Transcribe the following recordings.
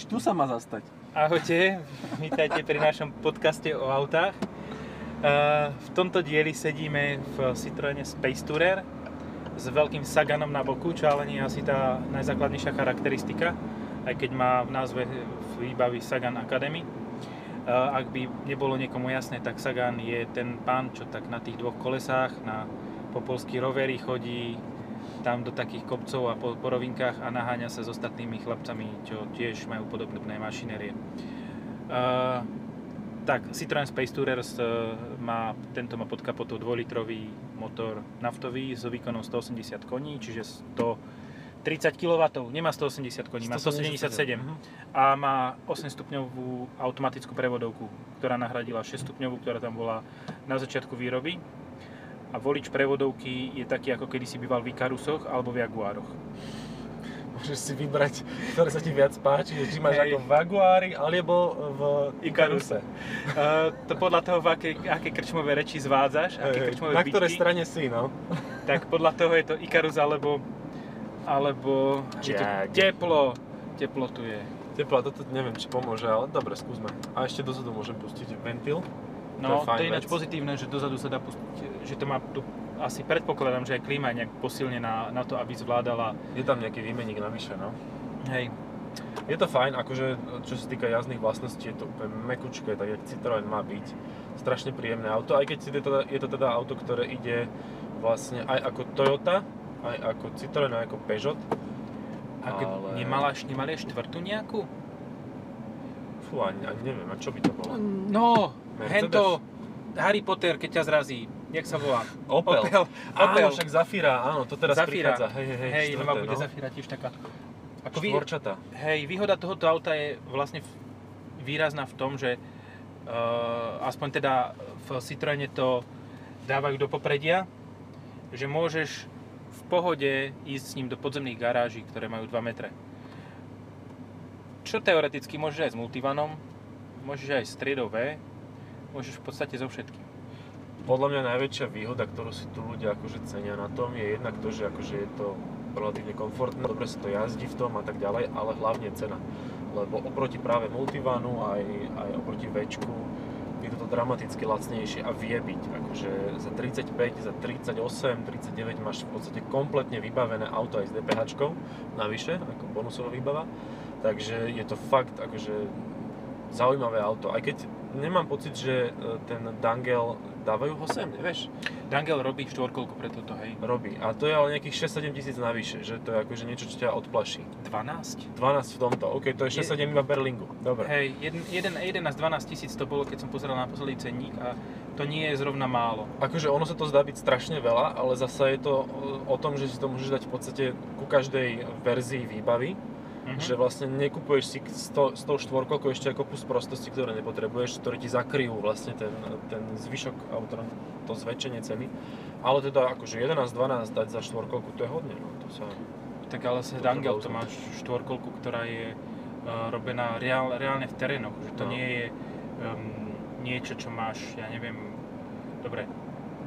Ježiš, tu sa má zastať. Ahojte, vítajte pri našom podcaste o autách. V tomto dieli sedíme v Citroëne Space Tourer s veľkým Saganom na boku, čo ale nie je asi tá najzákladnejšia charakteristika, aj keď má v názve výbavy Sagan Academy. Ak by nebolo niekomu jasné, tak Sagan je ten pán, čo tak na tých dvoch kolesách, na popolský rovery chodí tam do takých kopcov a po rovinkách a naháňa sa s ostatnými chlapcami, čo tiež majú podobné mašinérie. Tak, Citroën Space Tourer má pod kapotou 2-litrový motor naftový s výkonom 180 koní, čiže 130 kW, nemá 180 koní, má 177 a má 8-stupňovú automatickú prevodovku, ktorá nahradila 6-stupňovú, ktorá tam bola na začiatku výroby. A volič prevodovky je taký, ako kedysi býval v Ikarusoch alebo v Jaguároch. Môžeš si vybrať, ktoré sa ti viac páči, či máš ako v Jaguári alebo v Ikaruse. To podľa toho, aké krčmové reči zvádzaš, aké krčmové na bitky. Na ktorej strane si, no. Tak podľa toho je to Ikarus alebo je to teplo tu je. Teplo, toto neviem, či pomôže, ale dobre, skúsme. A ešte dozadu môžem pustiť ventil. No, to je ináč pozitívne, že dozadu sa dá pustiť, že to má tu, asi predpokladám, že aj klíma je nejak posilnená na to, aby zvládala. Je tam nejaký výmeník navyše, no. Hej. Je to fajn, akože čo sa týka jazdných vlastností, je to úplne mekučké, tak jak Citroën má byť. Strašne príjemné auto, aj keď je to teda auto, ktoré ide vlastne aj ako Toyota, aj ako Citroën, aj ako Peugeot. Ale... Nemali štvrtú nejakú? Fú, ani neviem, a čo by to bolo? No! Hento, Harry Potter, keď ťa zrazí, jak sa volá? Opel. Áno, však Zafira, áno, to teraz Zafira prichádza. Hej, nová bude Zafira tiež taká. Ako štvorčatá. Hej, výhoda tohoto auta je vlastne výrazná v tom, že aspoň teda v Citroene to dávajú do popredia, že môžeš v pohode ísť s ním do podzemných garáží, ktoré majú 2 metre. Čo teoreticky môžeš aj s Multivanom, môžeš aj s triedou V, môžeš v podstate zo všetkým. Podľa mňa najväčšia výhoda, ktorú si tu ľudia akože cenia na tom, je jednak to, že akože je to relatívne komfortné, dobre sa to jazdí v tom a tak ďalej, ale hlavne cena. Lebo oproti práve Multivanu aj oproti Včku je toto dramaticky lacnejšie a vie byť. Akože za 35, za 38, 39 máš v podstate kompletne vybavené auto aj s DPH-čkou navyše, ako bonusová výbava. Takže je to fakt akože zaujímavé auto, aj keď nemám pocit, že ten Dangel, dávajú ho sem, nevieš? Dangel robí štvorkolku pre toto, hej. Robí, a to je ale nejakých 6-7 tisíc navyše, že to je akože niečo, čo ťa odplaší. 12 v tomto, okej, to je 6-7 iba Berlingu, dobre. Hej, 11-12 tisíc to bolo, keď som pozeral na posledný cenník a to nie je zrovna málo. Akože ono sa to zdá byť strašne veľa, ale zasa je to o tom, že si to môžeš dať v podstate ku každej verzii výbavy. Že vlastne nekupuješ si s tou štvorkolkou ešte ako kus prostosti, ktoré nepotrebuješ, ktoré ti zakryjú vlastne ten zvyšok auta, to zväčšenie ceny. Ale teda akože 11-12 dať za štvorkolku, to je hodne. No, to sa, tak ale sa Dangel, to máš štvorkolku, ktorá je robená reálne v terénoch. Že to nie je niečo, čo máš, ja neviem, dobre,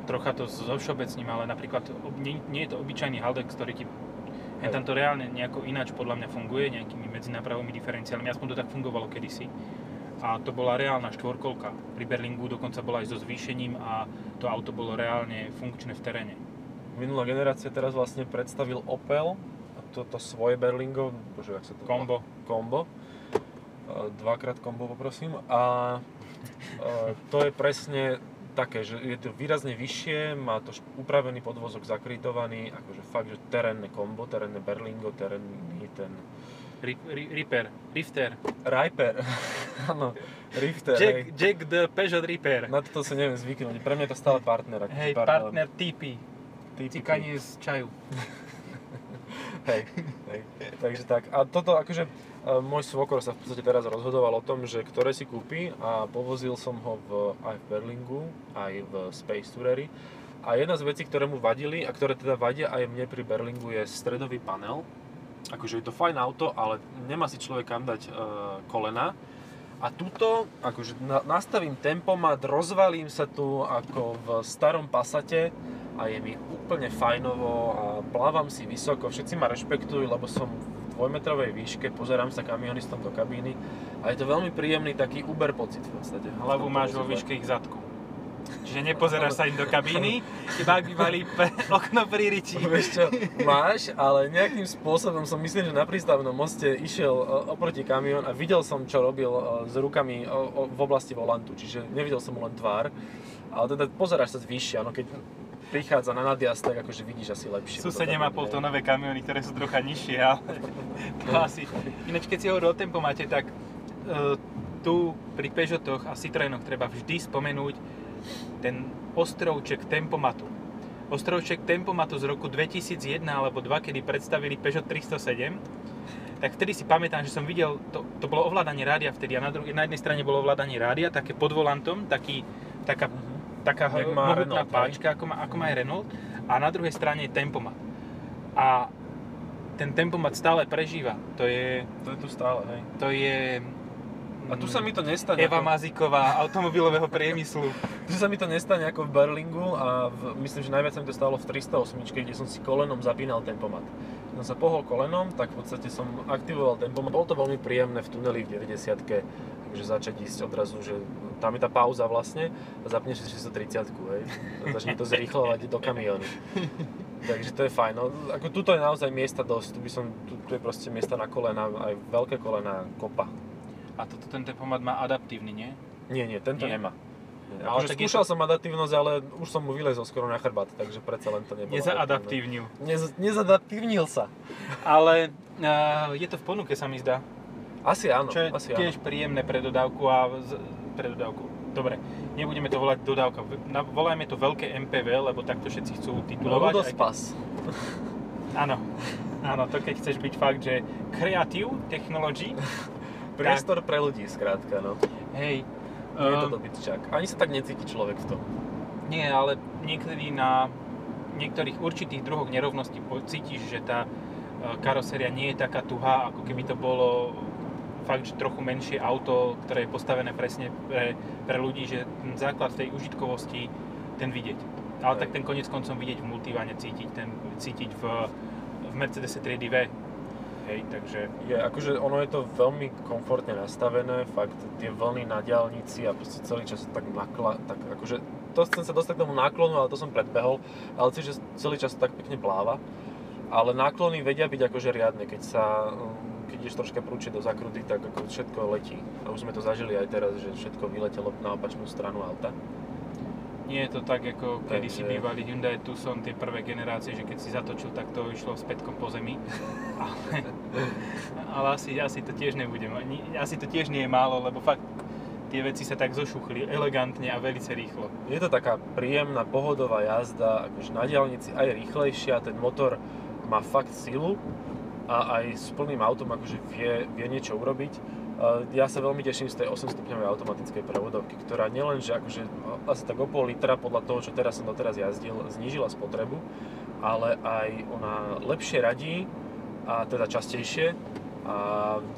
trocha to zovšeobecním, ale napríklad nie je to obyčajný Haldex, ktorý ti tam to reálne nejako ináč podľa mňa funguje, nejakými medzinápravými diferenciálmi, aspoň to tak fungovalo kedysi. A to bola reálna štvorkolka. Pri Berlingu dokonca bola aj so zvýšením a to auto bolo reálne funkčné v teréne. Minulá generácia teraz vlastne predstavil Opel, toto svoje Berlingo, bože, jak sa to volá? Combo. Dvakrát Combo poprosím. A to je presne také, že je to výrazne vyššie, má to upravený podvozok, zakrytovaný, akože fakt, že terénne Combo, terénne Berlingo, terénny ten... Rifter. Áno, Rifter. Jack the Peugeot Rifter. Na toto sa neviem zvyknúť, pre mňa je to stále partner. Hej, partner tipy. Tikanie z čaju. Hej. Takže tak. A toto akože môj svokor sa v podstate teraz rozhodoval o tom, že ktoré si kúpi a povozil som ho aj v Berlingu, aj v Space Toureri. A jedna z vecí, ktoré mu vadili a ktoré teda vadia aj mne pri Berlingu, je stredový panel. Akože je to fajn auto, ale nemá si človek kam dať kolena. A tuto akože nastavím tempomat, rozvalím sa tu ako v starom Passate a je mi úplne fajnovo a plávam si vysoko, všetci ma rešpektujú, lebo som v dvojmetrovej výške, pozerám sa kamionistom do kabíny a je to veľmi príjemný taký Uber pocit v podstate. Hlavu máš vo výške ich zadku. Čiže nepozeráš sa im do kabíny, iba ak by mali okno pri riti. Vieš čo, máš, ale nejakým spôsobom som myslím, že na prístavnom moste išiel oproti kamión a videl som, čo robil s rukami v oblasti volantu, čiže nevidel som mu len tvár, ale teda pozeráš sa zvyššia, no keď prichádza na nadjazd, tak akože vidíš asi lepšie. Sú 7,5 tonové kamióny, ktoré sú trocha nižšie, ale to asi. Ináč keď si hovoril o tempomáte, tak tu pri Peugeotoch a Citroenoch treba vždy spomenúť ten ostrovček tempomatu. Ostrovček tempomatu z roku 2001 alebo 2, kedy predstavili Peugeot 307, tak vtedy si pamätám, že som videl, to bolo ovládanie rádia vtedy a na jednej strane bolo ovládanie rádia, také pod volantom, taká mohutná páčka, ako má aj Renault, a na druhej strane je tempomat. A ten tempomat stále prežíva. To je tu stále, hej. To je... A tu sa mi to nestane Eva Maziková automobilového priemyslu. Tu sa mi to nestane ako v Berlingu a myslím, že najviac sa mi to stalo v 308, kde som si kolenom zapínal tempomat. Keď som sa pohol kolenom, tak v podstate som aktivoval tempomat. Bolo to veľmi príjemné v tuneli v 90-ke, takže začať ísť odrazu, že tam je tá pauza vlastne a zapneš si 630-ku, hej. Začne to zrýchľovať do kamiónu. Takže to je fajn. No, ako tuto je naozaj miesta dosť. Tu je proste miesta na kolena, aj veľké kolena, kopa. A toto ten tempomat má adaptívny, nie? Nie, tento nemá. Ale skúšal som adaptívnosť, ale už som mu vylezol skoro na chrbát, takže predsa len to nebolo. Nezaadaptívnil. Nezadaptívnil sa. Ale je to v ponuke, sa mi zdá. Asi áno. Čo je tiež príjemné pre dodávku Dobre, nebudeme to volať dodávka. Volajme to veľké MPV, lebo takto všetci chcú titulovať. Rodos pas. Áno, to keď chceš byť fakt, že Creative Technology. Priestor pre ľudí, skrátka, no. Hej. Nie je to dobytčak. Ani sa tak necíti človek v tom. Nie, ale niekedy na niektorých určitých druhoch nerovnosti cítiš, že tá karoséria nie je taká tuhá, ako keby to bolo fakt, že trochu menšie auto, ktoré je postavené presne pre ľudí, že ten základ tej užitkovosti, ten vidieť. Ale tak ten koniec koncom vidieť v Multivane, cítiť v Mercedes triedy V. Hej, takže akože ono je to veľmi komfortne nastavené, fakt tie vlny na diaľnici a proste celý čas tak akože to chcem sa dostať k tomu náklonu, ale to som predbehol, ale celý čas tak pekne pláva, ale náklony vedia byť akože riadne, keď ideš troška prúčie do zakruty, tak ako všetko letí a už sme to zažili aj teraz, že všetko vyletelo na opačnú stranu auta. Nie je to tak, ako kedy si bývali Hyundai Tucson, tie prvé generácie, že keď si zatočil, tak to išlo spätkom po zemi. Ale asi to tiež nebudem. Asi to tiež nie je málo, lebo fakt tie veci sa tak zošuchli elegantne a veľmi rýchlo. Je to taká príjemná, pohodová jazda, akože na diaľnici aj rýchlejšia, ten motor má fakt silu a aj s plným autom akože vie niečo urobiť. Ja sa veľmi teším z tej 8-stupňovej automatickej prevodovky, ktorá nielenže akože asi tak o pol litra podľa toho, čo teraz som doteraz jazdil, znížila spotrebu, ale aj ona lepšie radí, a teda častejšie, a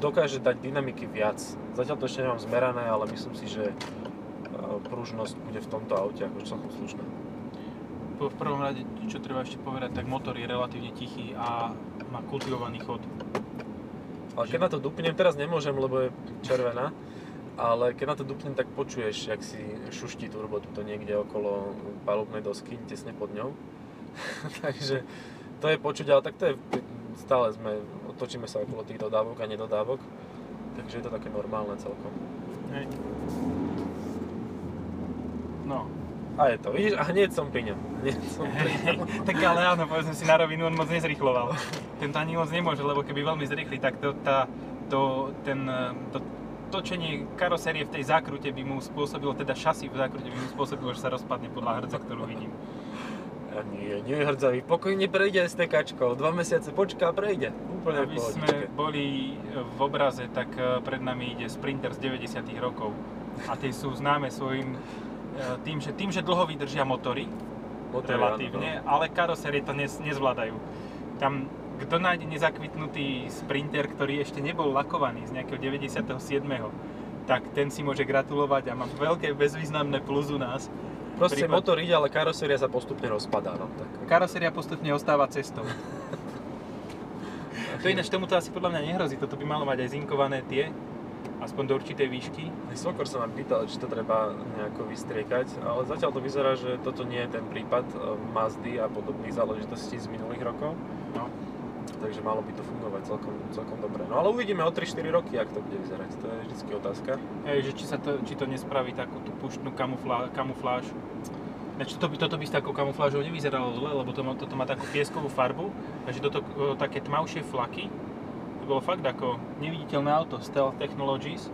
dokáže dať dynamiky viac. Zatiaľ to ešte nemám zmerané, ale myslím si, že pružnosť bude v tomto aute akože celkom slušná. V prvom rade, čo treba ešte povedať, tak motor je relatívne tichý a má kultivovaný chod. Ale keď na to dupnem, teraz nemôžem, lebo je červená, ale keď na to dupnem, tak počuješ, jak si šuští turbo tuto niekde okolo palubnej dosky, tesne pod ňou. Takže to je počuť, ale tak to je, stále točíme sa okolo tých dodávok a nedodávok, takže je to také normálne celkom. Hej. No. A je to, vidíš, a hneď som pri ňom. Tak ale áno, povedzme si na rovinu, on moc nezrychloval. Tento ani moc nemôže, lebo keby veľmi zrychli, tak to točenie karosérie v tej zákrute by mu spôsobilo, teda šasy v zákrute by mu spôsobilo, že sa rozpadne podľa hrdza, ktorú vidím. A nie je hrdzavý, pokojne prejde aj s tekačkou, 2 mesiace počká a prejde. Úplne v pohodičke. Aby sme boli v obraze, tak pred nami ide Sprinter z 90. rokov. A tie sú známe svojim... Tým, že dlho vydržia motory relatívne, áno. Ale karosérie to nezvládajú. Tam, kto nájde nezakvitnutý Sprinter, ktorý ešte nebol lakovaný z nejakého 97., tak ten si môže gratulovať a má veľké bezvýznamné plus u nás. Proste motor ide, ale karoséria sa postupne rozpadá. No, tak. Karoséria postupne ostáva cestou. To ináč tomuto asi podľa mňa nehrozí, toto by malo mať aj zinkované tie, aspoň do určitej výšky. Svokor sa ma pýtal, či to treba nejako vystriekať, ale zatiaľ to vyzerá, že toto nie je ten prípad Mazdy a podobných záležitostí z minulých rokov. No. Takže malo by to fungovať celkom dobre. No ale uvidíme o 3-4 roky, ak to bude vyzerať. To je vždycky otázka. Hej, že či to nespraví takú tú púštnu kamufláž. Toto by s takou kamuflážou nevyzeralo zle, lebo toto má takú pieskovú farbu. Takže toto také tmavšie flaky. To bolo fakt ako neviditeľné auto, Stealth Technologies.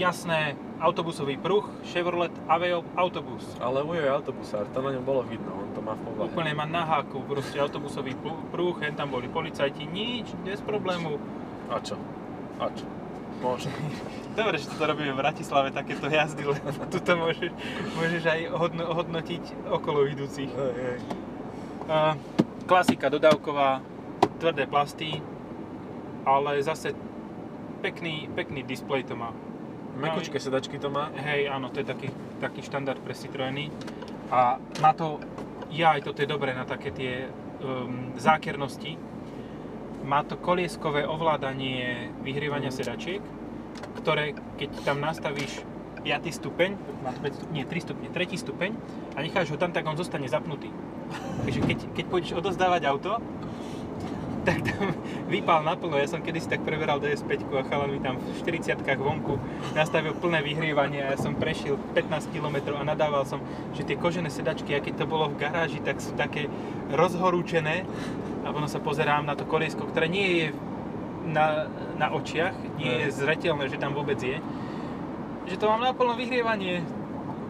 Jasné, autobusový pruh, Chevrolet Aveo autobus. Ale ujoj autobusár, to na ňom bolo vidno, on to má v povahe. Úplne má na háku, proste autobusový pruh, hen tam boli policajti, nič, bez problému. A čo? Môžem. Dobre, že toto robíme v Bratislave, takéto jazdy, lebo tuto môžeš aj hodnotiť okolo idúcich. Klasika dodávková, tvrdé plasty, ale zase pekný displej to má. Mekučké sedačky to má. Hej, áno, to je taký štandard pre Citroeny. A na to, aj toto je dobré na také tie zákernosti. Má to kolieskové ovládanie vyhrievania sedačiek, ktoré, keď tam nastavíš 5. stupeň, má to 3. stupeň a necháš ho tam, tak on zostane zapnutý. Takže keď pôjdeš odozdávať auto, tak tam vypál naplno. Ja som kedysi tak preberal DS5 a chalan mi tam v 40-kách vonku nastavil plné vyhrievanie a ja som prešiel 15 km a nadával som, že tie kožené sedačky, aké to bolo v garáži, tak sú také rozhorúčené a potom sa pozerám na to koliesko, ktoré nie je na očiach, nie je zreteľné, že tam vôbec je, že to mám naplno vyhrievanie,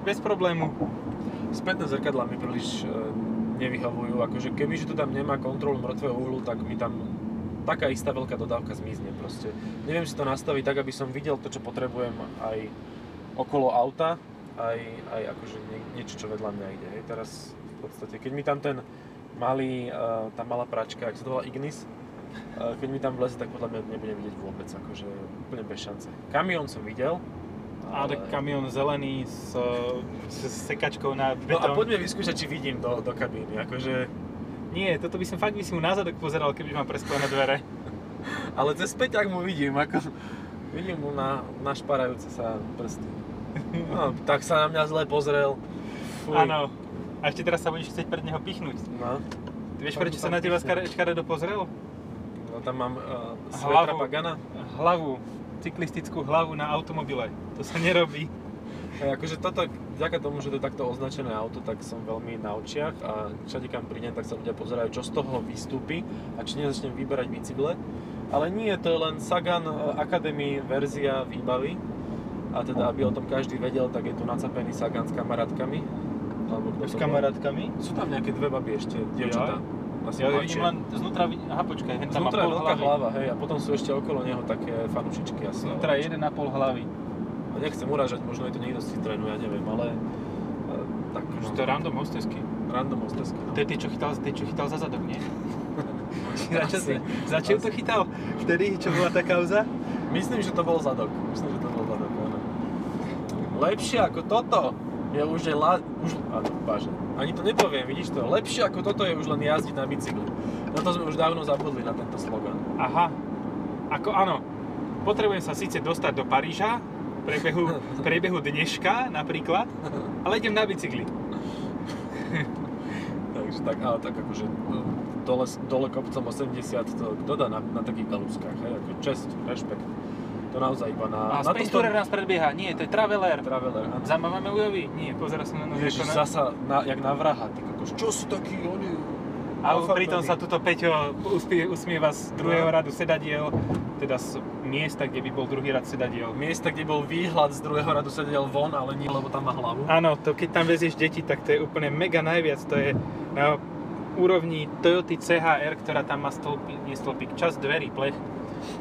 bez problému. Spätné zrkadlá mi príliš nevyhavujú, akože kebyže to tam nemá kontrolu mŕtvého uhlu, tak mi tam taká istá veľká dodávka zmizne proste. Neviem si to nastaviť tak, aby som videl to, čo potrebujem aj okolo auta, aj akože niečo, čo vedľa mňa ide. Hej, teraz v podstate, keď mi tam ten malý, tá malá pračka, ak sa to volá Ignis, keď mi tam vleze, tak podľa mňa nebudem vidieť vôbec, akože úplne bez šance. Kamión som videl. Ale kamión zelený s sekačkou na betón. No a poďme vyskúšať, či vidím do kabíny, akože... Nie, toto by som fakt si mu na zadok pozeral, keby mám presklené dvere. Ale cez späťák mu vidím, ako... Vidím mu na šparajúce sa prsty. No, tak sa na mňa zle pozrel. Áno. A ešte teraz sa budeš chcieť pred neho pichnúť. No. Ty vieš, prečo sa na teba škaredo pozrel? No, tam mám svetra Pagana. Hlavu. Cyklistickú hlavu na automobile. To sa nerobí. Akože toto, vďaka tomu, že to je takto označené auto, tak som veľmi na očiach a všade kam prídem, tak sa ľudia pozerajú, čo z toho vystúpi a či nezačnem vyberať bicykle. Ale nie, to je len Sagan Academy verzia výbavy. A teda, aby o tom každý vedel, tak je tu nacapený Sagan s kamarátkami. S kamarátkami? Sú tam nejaké dve baby ešte, dievčatá. Ja vidím len znútra, aha počkaj, hen tam má pol hlavy. Znútra je veľká hlava, hej, a potom sú ešte okolo neho také fanúšičky asi. Znútra je 1,5 hlavy. A nechcem urážať, možno je to niekto z Citroenu, ja neviem, ale... Tak, no. To je random hostesky. Random hostesky, no. To je tie, čo chytal za zadok, nie? Za čím to chytal? Vtedy, čo bola tá kauza? Myslím, že to bol zadok. Áno. Lepšie ako toto! Je už je ani to nepoviem, vidíš to? Lepšie ako toto je už len jazdiť na bicykli. No to sme už dávno zabudli na tento slogan. Aha. Ako áno. Potrebujem sa síce dostať do Paríža v priebehu dneška napríklad, ale idem na bicykli. Takže tak, ale tak akože dole kopcom 80 to dodá na takých kalúskách, hej, ako česť, rešpekt. To naozaj iba na... A Space Tourer nás predbieha, nie, to je Traveler. Zamávame ujovi? Nie, pozera som na... Ježiš, zasa, jak na vraha, ty kokos, čo sú takí oni... A pritom sa tuto Peťo usmieva z druhého radu sedadiel, teda z miesta, kde by bol druhý rad sedadiel. Miesta, kde bol výhľad z druhého radu sedadiel von, ale nie, lebo tam má hlavu. Áno, to keď tam vezieš deti, tak to je úplne mega najviac, to je na úrovni Toyota CHR, ktorá tam má stĺpik, časť dverí, plech.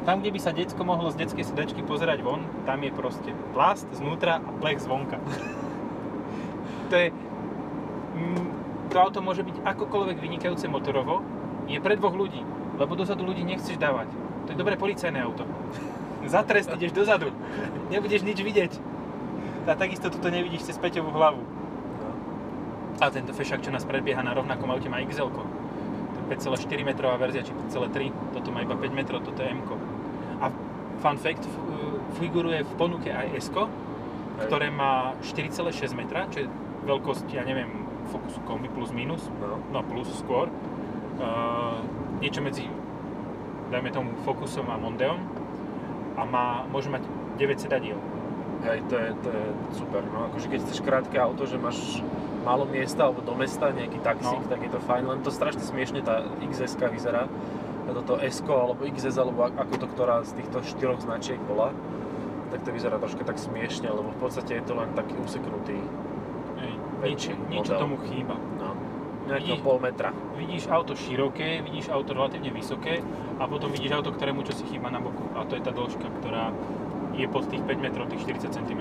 Tam, kde by sa decko mohlo z detskej sedačky pozerať von, tam je proste plast znútra a plech zvonka. To auto môže byť akokoľvek vynikajúce motorovo, je pre dvoch ľudí, lebo dozadu ľudí nechceš dávať. To je dobré policajné auto. Za trest ideš dozadu, nebudeš nič vidieť. A takisto tuto nevidíš cez Peťovú hlavu. A tento fešák, čo nás predbieha na rovnakom aute, má XL-ko. To 5,4 metrová verzia, či 5,3, toto má iba 5 metrov, toto je M-ko. A fun fact, figuruje v ponuke aj S-ko, ktoré má 4,6 metra, čo je veľkosť, ja neviem, Focusu Kombi plus minus, no plus skôr. Niečo medzi, dajme tomu, Focusom a Mondeom a má, môže mať 9 sedadiel. Hej, to je super, no akože keď chceš krátke auto, že máš málo miesta alebo do mesta, nejaký taxík, no, tak je to fajn, len to strašne smiešne tá XS-ka vyzerá, toto S-ko alebo XS alebo ako to, ktorá z týchto štyroch značiek bola, tak to vyzerá troška tak smiešne, lebo v podstate je to len taký useknutý väčší model. Niečo tomu chýba. No, nejakého pol metra. Vidíš auto široké, vidíš auto relatívne vysoké a potom vidíš auto, ktorému čo si chýba na boku a to je tá dĺžka, ktorá je pod tých 5 metrov, tých 40 cm.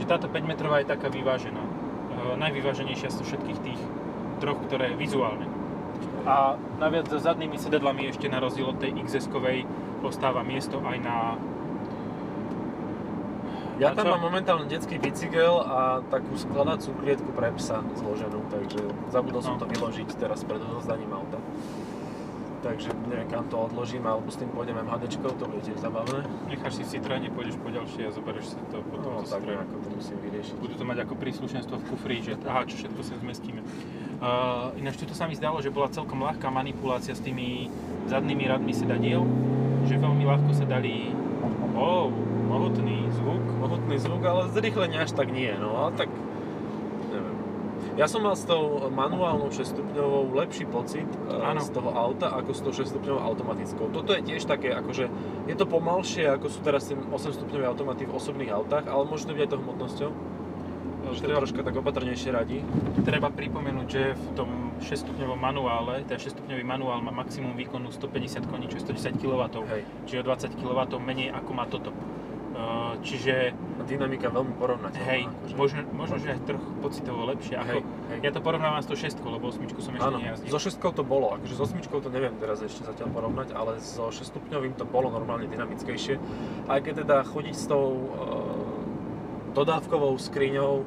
Že táto 5 metrová je taká vyvážená. Najvyváženejšia sú všetkých tých troch, ktoré vizuálne. A naviac so zadnými sedadlami ešte na rozdiel od tej XS-kovej ostáva miesto aj na... Ja tam mám momentálne detský bicykel a takú skladacú klietku pre psa zloženú, takže zabudol som to vyložiť teraz pred odovzdaním auta. Takže niekam to odložím, alebo s tým pôjdem MHDčkou, to bude tiež zabavné. Necháš si v Citroene, pôjdeš po ďalšie a zoberieš si to potom zo Citroene. No tak, to musím vyriešiť. Budú to mať ako príslušenstvo v kufri, že aha, čo všetko sa zmestíme. Ináč toto sa mi zdalo, že bola celkom ľahká manipulácia s tými zadnými radmi sedadiel, že veľmi ľahko sa dali mohutný zvuk, ale zrýchlenie až tak nie, no ale tak... Ja som mal s tou manuálnou 6-stupňovou lepší pocit z toho auta ako s tou 6-stupňovou automatickou. Toto je tiež také, akože je to pomalšie ako sú teraz 8-stupňové automaty v osobných autách, ale môže to byť aj to hmotnosťou. Treba troška tak opatrnejšie radí. Treba pripomenúť, že v tom 6-stupňovom manuále, teda 6-stupňový manuál má maximum výkonu 150 koní, čo je 110 kW, hej, čiže o 20 kW menej ako má toto. Čiže... A dynamika veľmi porovnateľná. Hej, akože. možno, že aj trochu pocitovo lepšie. Hej. Ja to porovnávam s tou 6, lebo 8 som ešte nejazdil. So 6 to bolo, akože so 8 to neviem teraz ešte zatiaľ porovnať, ale so 6-stupňovým to bolo normálne dynamickejšie. Aj keď teda chodiť s tou dodávkovou skriňou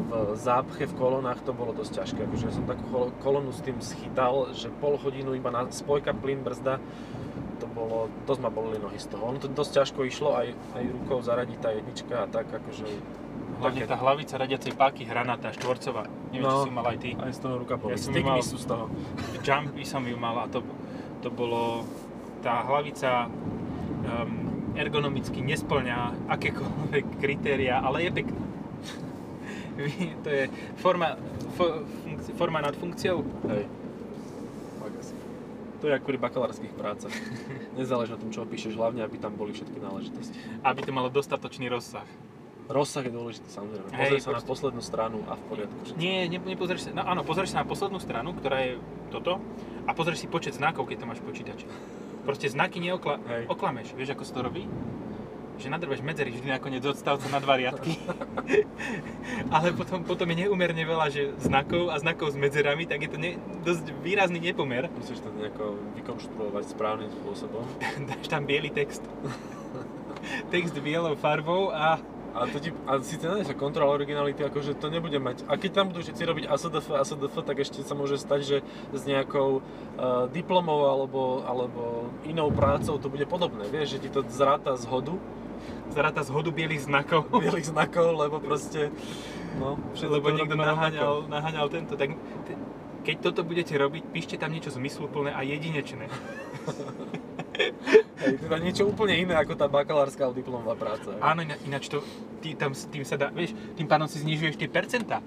v zápche, v kolónach, to bolo dosť ťažké. Akože ja som takú kolónu s tým schytal, že pol hodinu iba na spojka, plyn, brzda. Dosť ma bolili nohy z toho. Ono to dosť ťažko išlo, aj rukou zaradiť tá jednička a tak akože... Hlavne tá hlavica radiacej páky hranatá, štvorcová. Neviem, či si ju mal aj ty. Aj z toho ruka boli. Ja Stigmy sú z toho. Jumpy som ju mal a to bolo... Tá hlavica ergonomicky nesplňa akékoľvek kritéria, ale je pekná. To je forma nad funkciou. Hej. To je ako pri bakalárskych prácach. Nezáleží na tom, čo opíšeš, hlavne, aby tam boli všetky náležitosti. Aby to malo dostatočný rozsah. Rozsah je dôležitý, samozrejme. Pozrieš sa na poslednú stranu a v poriadku. Nie, nepozrieš sa. No áno, pozrieš sa na poslednú stranu, ktorá je toto, a pozrieš si počet znakov, keď to máš v počítači. Proste znaky oklameš. Vieš, ako sa to robí? Že nadrveš medzery vždy nakoniec odstavca na dva riadky. Ale potom je neúmerne veľa že znakov a znakov s medzerami, tak je to dosť výrazný nepomer. Musíš to nejako vykonštruovať správnym spôsobom. Dáš tam biely text. Text bielou farbou a... A síce nájdeš kontrola originality, akože to nebude mať. A keď tam budú všetci robiť ASDF, tak ešte sa môže stať, že s nejakou diplomou alebo inou prácou to bude podobné. Vieš, že ti to zráta zhodu. Zráta zhodu bielých znakov. Bielých znakov, lebo proste... No, lebo niekto naháňal tento. Tak keď toto budete robiť, píšte tam niečo zmysluplné a jedinečné. Hej, teda niečo úplne iné ako tá bakalárska alebo diplomová práca. Áno, ináč to, tým sa dá, vieš, tým pádom si znižuješ tie percentá.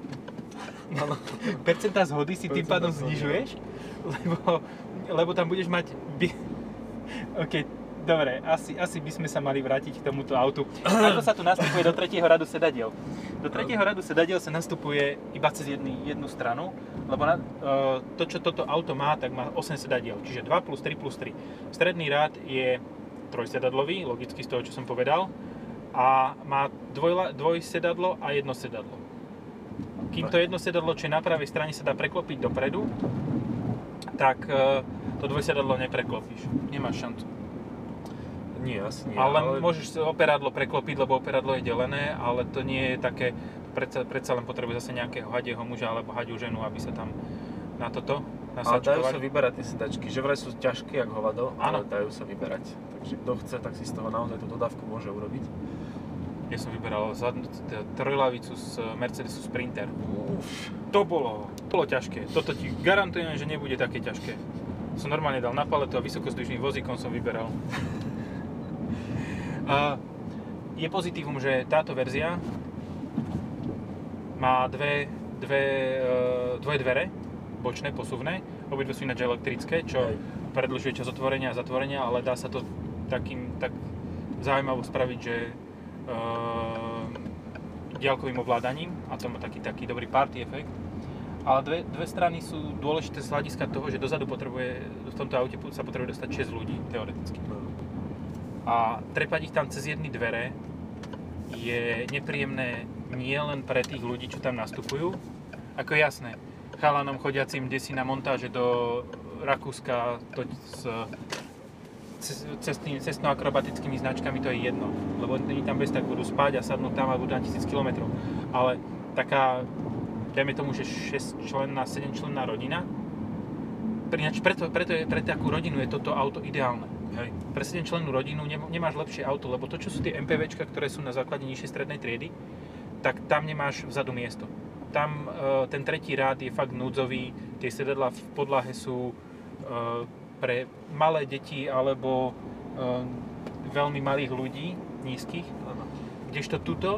Áno. Percentá zhody si tým pádom znižuješ, lebo tam budeš mať... OK, dobre, asi by sme sa mali vrátiť k tomuto autu. Ako sa tu nastupuje do tretieho radu sedadiel? Do tretieho radu sedadiel sa nastupuje iba cez jednu stranu, lebo to, čo toto auto má, tak má 8 sedadiel, čiže 2 plus 3 plus 3. Stredný rád je trojsedadlový, logicky z toho, čo som povedal, a má dvojsedadlo a jedno sedadlo. Kým to jedno sedadlo, čo je na pravej strane, sa dá preklopiť dopredu, tak to dvojsedadlo nepreklopíš, nemáš šancu. Nie, asi nie. Ale môžeš operadlo preklopiť, lebo operadlo je delené, ale to nie je také, predsa len potrebuje zase nejakého hadieho muža alebo hadiu ženu, aby sa tam na toto Ale dajú sa vyberať tie sedačky, že vraj sú ťažké ako hovado, ale dajú sa vyberať. Takže kto chce, tak si z toho naozaj tú dodávku môže urobiť. Ja som vyberal zadnú trojlavicu z Mercedesu Sprinter. Uf, to bolo ťažké. Toto ti garantujem, že nebude také ťažké. Som normálne dal na paletu a vysokozdvižným vozíkom som vyberal. Je pozitívum, že táto verzia má dve dvere, bočné, posuvné, obidve sú ináč elektrické, čo predĺžuje čas otvorenia a zatvorenia, ale dá sa to tak zaujímavo spraviť, že diaľkovým ovládaním, a to má taký dobrý party efekt. Ale dve strany sú dôležité z hľadiska toho, že dozadu v tomto aute sa potrebuje dostať 6 ľudí, teoreticky. A trepať ich tam cez jedny dvere je nepríjemné nie len pre tých ľudí, čo tam nastupujú. Ako jasné, chalanom chodiacim desi na montáže do Rakúska s cestno-akrobatickými značkami to je jedno. Lebo oni tam bez tak budú spať a sadnú tam a budú na 1000 kilometrov. Ale taká, dajme tomu, že 6-členná, 7-členná rodina. Pre takú rodinu je toto auto ideálne. Hej. Pre 7-člennú rodinu nemáš lepšie auto, lebo to, čo sú tie MPVčka, ktoré sú na základe nižšej strednej triedy, tak tam nemáš vzadu miesto. Tam ten tretí rád je fakt núdzový, tie sedadlá v podlahe sú pre malé deti alebo veľmi malých ľudí, nízkych. Kdežto tuto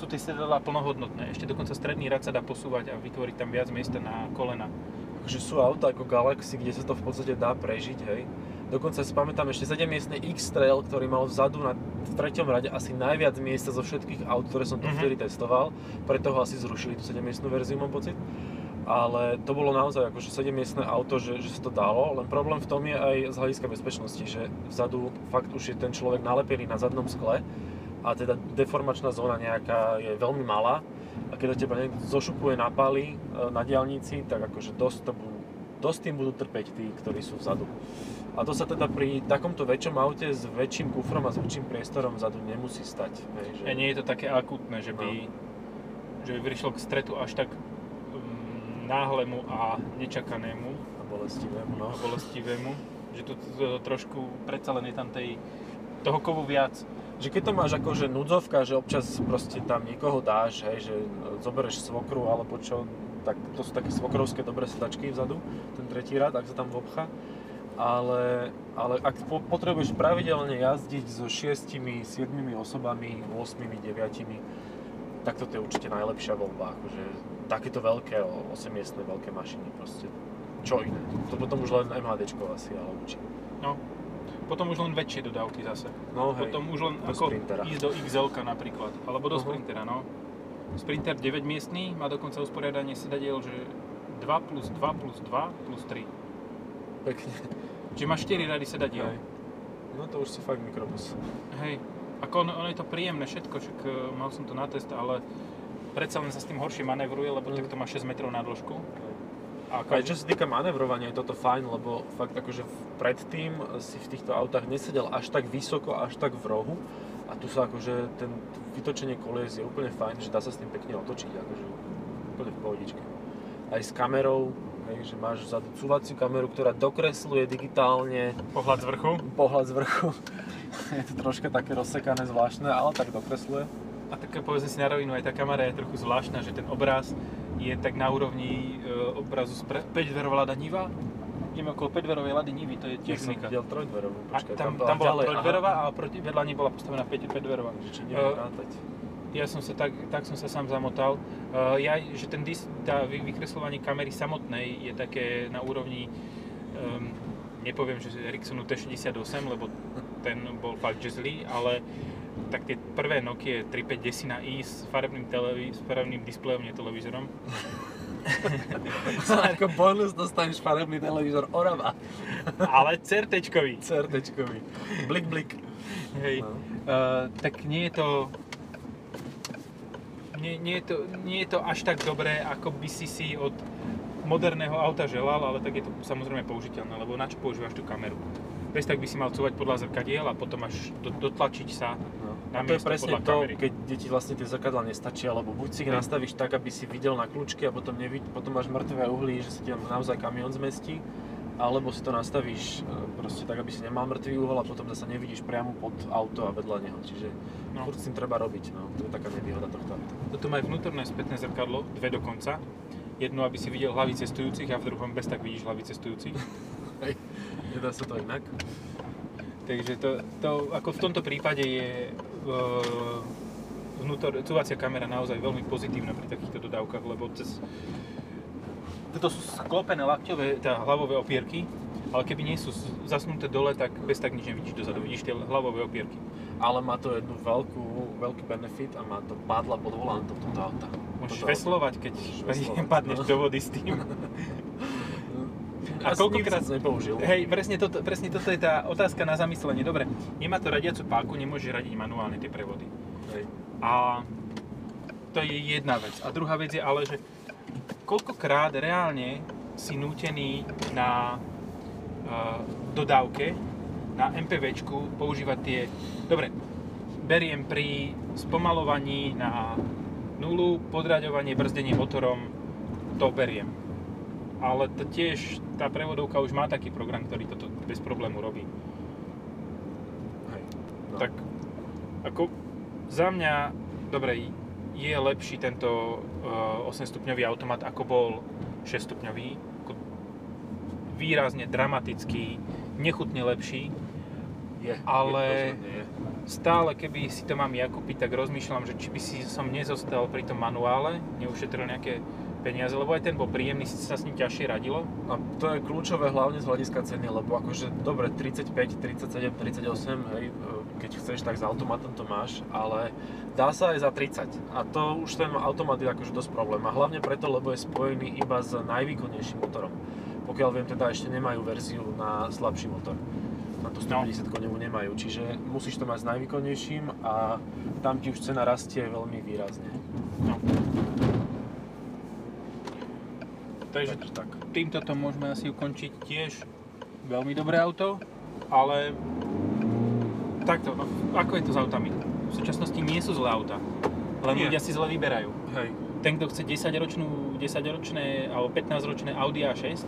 sú tie sedadlá plnohodnotné. Ešte dokonca stredný rad sa dá posúvať a vytvoriť tam viac miesta na kolena. Takže sú auta ako Galaxy, kde sa to v podstate dá prežiť, hej. Dokonca si pamätám ešte 7-miestny X-Trail, ktorý mal vzadu v 3. rade asi najviac miesta zo všetkých aut, ktoré som tu vtedy testoval. Preto ho asi zrušili tú 7-miestnu verziu, mám pocit. Ale to bolo naozaj akože 7-miestne auto, že sa to dalo. Len problém v tom je aj z hľadiska bezpečnosti, že vzadu fakt už je ten človek nalepený na zadnom skle. A teda deformačná zóna nejaká je veľmi malá a keď do teba niekto zošupuje, napáli na diaľnici, tak akože dosť tým budú trpeť tí, ktorí sú vzadu. A to sa teda pri takomto väčšom aute s väčším kufrom a s väčším priestorom vzadu nemusí stať. Hej, že... Nie je to také akútne, že by prišlo k stretu až tak náhlemu a nečakanému a bolestivému, že to trošku predsa len je tam toho kovu viac. Že keď to máš akože núdzovka, že občas proste tam niekoho dáš, hej, že zoberieš svokru alebo čo, tak to sú také svokrovské dobré sedačky vzadu, ten tretí rad, ak sa tam vobcha. Ale ak potrebuješ pravidelne jazdiť so 6, 7 osobami, 8, 9, tak toto je určite najlepšia voľba, akože takéto veľké, 8-miestne veľké mašiny proste, čo iné. To potom už len MHDčko asi, ale určite. No. Potom už len väčšie dodávky zase. No, hej, potom už len ako Sprintera. Ísť do XL-ka napríklad, alebo do Sprintera, no. Sprinter 9-miestný má dokonca usporiadanie sedadiel, že 2 plus 2 plus 2 plus 3. Pekne. Čiže má 4 rady sedadiel. Hej. No to už si fakt mikrobus. Hej, ako ono je to príjemné všetko, však mal som to na test, ale predsa len sa s tým horšie manévruje, lebo takto má 6 metrov na dĺžku. Aj čo sa týka manévrovania, je toto fajn, lebo fakt akože predtým si v týchto autách nesedel až tak vysoko, až tak v rohu a tu sa akože ten vytočenie kolies je úplne fajn, že dá sa s tým pekne otočiť, akože úplne v pohodičke. Aj s kamerou, hej, že máš vzadu cúvaciu kameru, ktorá dokresluje digitálne pohľad z vrchu. Je to troška také rozsekané, zvláštne, ale tak dokresluje. A tak povedzme si na rovinu, aj tá kamera je trochu zvláštna, že ten obraz je tak na úrovni obrazu 5-dverová Lada Niva. Ideme okolo 5-dverovej Lady Nivy, to je technika. Ja som videl 3-dverovú, počkaj. Tam bola 3-dverová a proti vedľa nej bola postavená 5-dverová. Čiže neviem rátať. Ja som sa tak som sa sám zamotal. Že ten vykresľovanie kamery samotnej je také na úrovni, nepoviem, že Ericssonu T68, lebo ten bol fakt že zlý, ale tak tie prvé Nokia 3510 na i s farebným displejom, nie televízorom. Ako bonus dostaneš farebný televízor ORAVA. Ale CRT-čkový. Blik. Hej. No. Tak nie je to až tak dobré, ako by si si od moderného auta želal, ale tak je to samozrejme použiteľné, lebo na čo používaš tú kameru? Bez tak by si mal cúvať podľa zrkadiel a potom až dotlačiť sa na miesto presne podľa kamery. To je presne to, keď deti vlastne tie zrkadlá nestačia, lebo buď si ich nastavíš tak, aby si videl na kľúčky a potom, potom máš mŕtvé uhlí, že sa ti naozaj kamión zmestí, alebo si to nastavíš proste tak, aby si nemal mŕtvý uhol a potom zase nevidíš priamo pod auto a vedľa neho, čiže furt s tým treba robiť, no, to je taká nevýhoda tohto auta. Toto má aj vnútorné spätné zrkadlo, dve dokonca, jedno, aby si videl hlavy cestujúcich a v druhom bez tak vidíš hlavy cestujúcich. Nedá sa to inak. Takže to ako v tomto prípade je cúvacia kamera naozaj veľmi pozitívna pri takýchto dodávkach, lebo toto sú sklopené lakťové, teda hlavové opierky, ale keby nie sú zasnuté dole, tak bez tak nič nevidíš dozadu, vidíš tie hlavové opierky. Ale má to jednu veľký benefit a má to pádla pod volantom toto auta. Môžeš veslovať, keď padneš do vody s tým. A koľkokrát nepoužil. Hej, presne toto je tá otázka na zamyslenie. Dobre, nemá to radiacu páku, nemôže radiť manuálne tie prevody. Hej. A to je jedna vec. A druhá vec je ale, že koľkokrát reálne si nútený na dodávke, na MPVčku používať tie... Dobre, beriem pri spomalovaní na nulu, podraďovanie, brzdenie motorom, to beriem. Ale to tiež, tá prevodovka už má taký program, ktorý toto bez problému robí. Hej, no. Tak, ako za mňa, dobre, je lepší tento 8-stupňový automat, ako bol 6-stupňový. Výrazne dramatický, nechutne lepší. Ale stále, keby si to mám ja kúpiť, tak rozmýšľam, že či by si som nezostal pri tom manuále, neušetril nejaké peniaze, lebo aj ten bol príjemný, si sa s ním ťažšie radilo. A to je kľúčové hlavne z hľadiska ceny, lebo akože dobre 35, 37, 38, hej, keď chceš, tak s automatom to máš, ale dá sa aj za 30. A to už ten automat je akože dosť problém. A hlavne preto, lebo je spojený iba s najvýkonnejším motorom. Pokiaľ viem, teda ešte nemajú verziu na slabší motor. Na to 150 koňovú nemajú, čiže musíš to mať s najvýkonnejším a tam ti už cena rastie veľmi výrazne. No. Takže týmto to môžeme asi ukončiť, tiež veľmi dobré auto, ale takto, no, ako je to s autami? V súčasnosti nie sú zlé auta, len ľudia si zle vyberajú. Hej. Ten, kto chce 10-ročné alebo 15-ročné Audi A6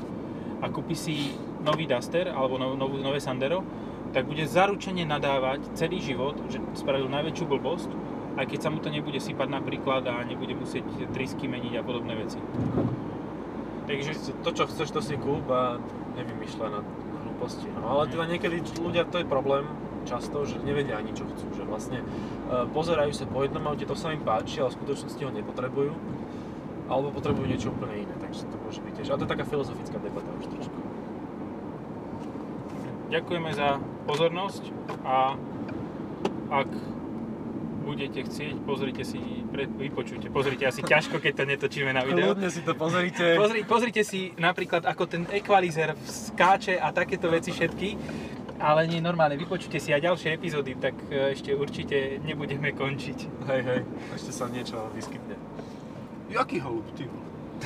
a kúpi si nový Duster alebo nové Sandero, tak bude zaručene nadávať celý život, že spravil najväčšiu blbosť, aj keď sa mu to nebude sypať napríklad a nebude musieť trysky meniť a podobné veci. Takže to, čo chceš, to si kúp a nevymýšľa na hlúposti. No, ale teda niekedy ľudia, to je problém často, že nevedia ani čo chcú. Že vlastne pozerajú sa po jednom aute, to sa im páči, ale v skutočnosti ho nepotrebujú. Alebo potrebujú niečo úplne iné, takže to môže byť tiež. A to je taká filozofická debata už trošku. Ďakujeme za pozornosť a ak budete chcieť, pozrite si, vypočujte, pozrite, asi ťažko, keď to netočíme na video. Ľudne si to pozrite. Pozrite si napríklad, ako ten equalizer skáče a takéto veci všetky, ale nie normálne, vypočujte si aj ďalšie epizódy, tak ešte určite nebudeme končiť. Hej, ešte sa niečo vyskytne. Jaký holub, ty?